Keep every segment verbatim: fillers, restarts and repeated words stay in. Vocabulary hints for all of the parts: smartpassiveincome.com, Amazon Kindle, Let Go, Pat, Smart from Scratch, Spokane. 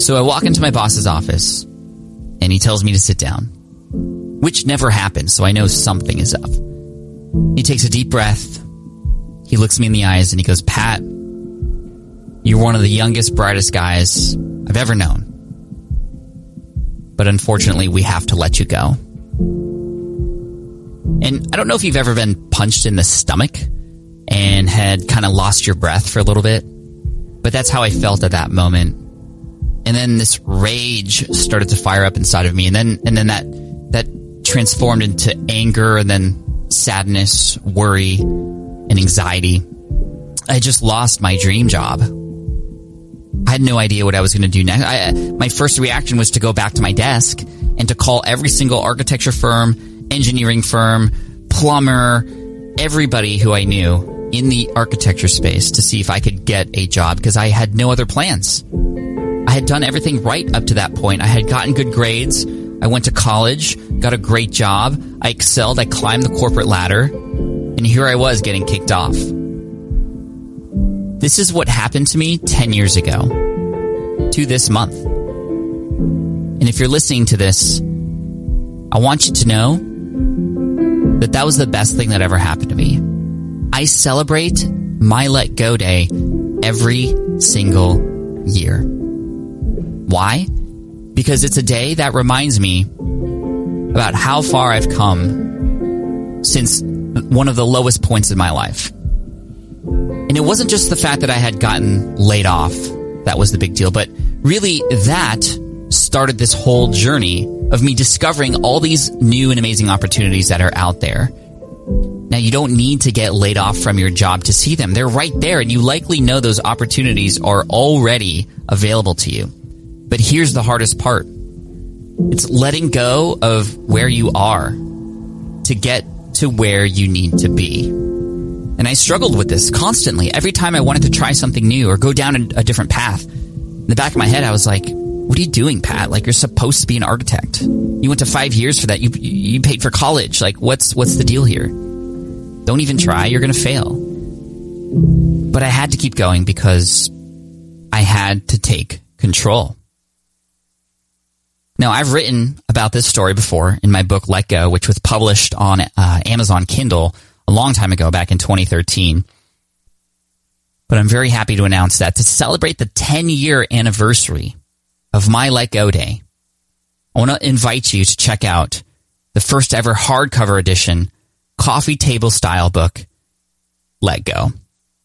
So I walk into my boss's office, and he tells me to sit down, which never happens, so I know something is up. He takes a deep breath, he looks me in the eyes, and he goes, "Pat, you're one of the youngest, brightest guys I've ever known. But unfortunately, we have to let you go." And I don't know if you've ever been punched in the stomach and had kind of lost your breath for a little bit, but that's how I felt at that moment. And then this rage started to fire up inside of me, and then and then that that transformed into anger, and then sadness, worry, and anxiety. I just lost my dream job. I had no idea what I was going to do next. I, my first reaction was to go back to my desk and to call every single architecture firm, engineering firm, plumber, everybody who I knew in the architecture space to see if I could get a job, because I had no other plans. I had done everything right up to that point. I had gotten good grades. I went to college, got a great job. I excelled. I climbed the corporate ladder. And here I was getting kicked off. This is what happened to me ten years ago to this month. And if you're listening to this, I want you to know that that was the best thing that ever happened to me. I celebrate my Let Go Day every single year. Why? Because it's a day that reminds me about how far I've come since one of the lowest points in my life. And it wasn't just the fact that I had gotten laid off that was the big deal, but really that started this whole journey of me discovering all these new and amazing opportunities that are out there. Now, you don't need to get laid off from your job to see them. They're right there, and you likely know those opportunities are already available to you. But here's the hardest part. It's letting go of where you are to get to where you need to be. And I struggled with this constantly. Every time I wanted to try something new or go down a, a different path, in the back of my head, I was like, what are you doing, Pat? Like, you're supposed to be an architect. You went to five years for that. You you paid for college. Like, what's what's the deal here? Don't even try. You're going to fail. But I had to keep going because I had to take control. Now, I've written about this story before in my book, Let Go, which was published on uh, Amazon Kindle a long time ago, back in twenty thirteen. But I'm very happy to announce that to celebrate the ten-year anniversary of my Let Go Day, I want to invite you to check out the first ever hardcover edition, coffee table style book, Let Go.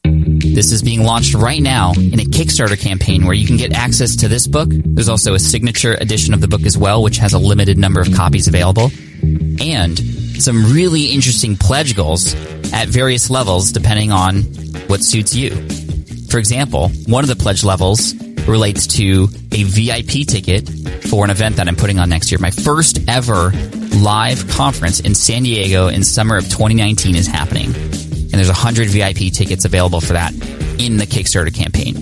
This is being launched right now in a Kickstarter campaign where you can get access to this book. There's also a signature edition of the book as well, which has a limited number of copies available. And some really interesting pledge goals at various levels depending on what suits you. For example, one of the pledge levels relates to a V I P ticket for an event that I'm putting on next year. My first ever live conference in San Diego in summer of twenty nineteen is happening. And there's one hundred V I P tickets available for that in the Kickstarter campaign.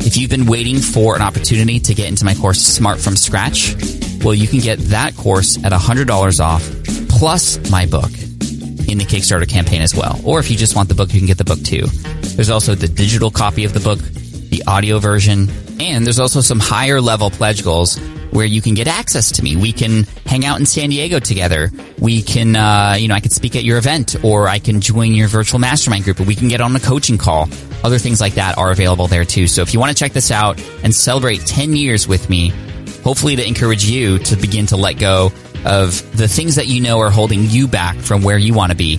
If you've been waiting for an opportunity to get into my course, Smart from Scratch, well, you can get that course at one hundred dollars off, plus my book in the Kickstarter campaign as well. Or if you just want the book, you can get the book too. There's also the digital copy of the book, the audio version, and there's also some higher level pledge goals where you can get access to me. We can hang out in San Diego together. We can, uh, you know, I can speak at your event, or I can join your virtual mastermind group, or we can get on a coaching call. Other things like that are available there too. So if you want to check this out and celebrate ten years with me, hopefully to encourage you to begin to let go of the things that you know are holding you back from where you want to be.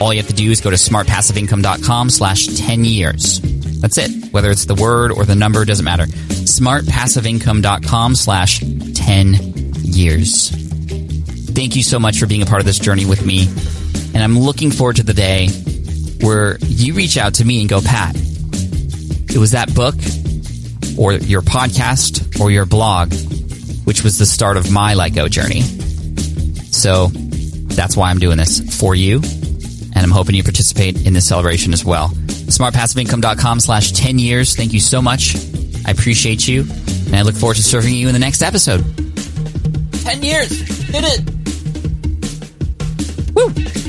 All you have to do is go to smartpassiveincome.com slash 10 years. That's it. Whether it's the word or the number, doesn't matter. smartpassiveincome.com slash 10 years. Thank you so much for being a part of this journey with me. And I'm looking forward to the day where you reach out to me and go, Pat, it was that book or your podcast or your blog, which was the start of my Let Go journey. So that's why I'm doing this for you. And I'm hoping you participate in this celebration as well. smartpassiveincome.com slash 10 years. Thank you so much. I appreciate you. And I look forward to serving you in the next episode. ten years. Did it. Woo.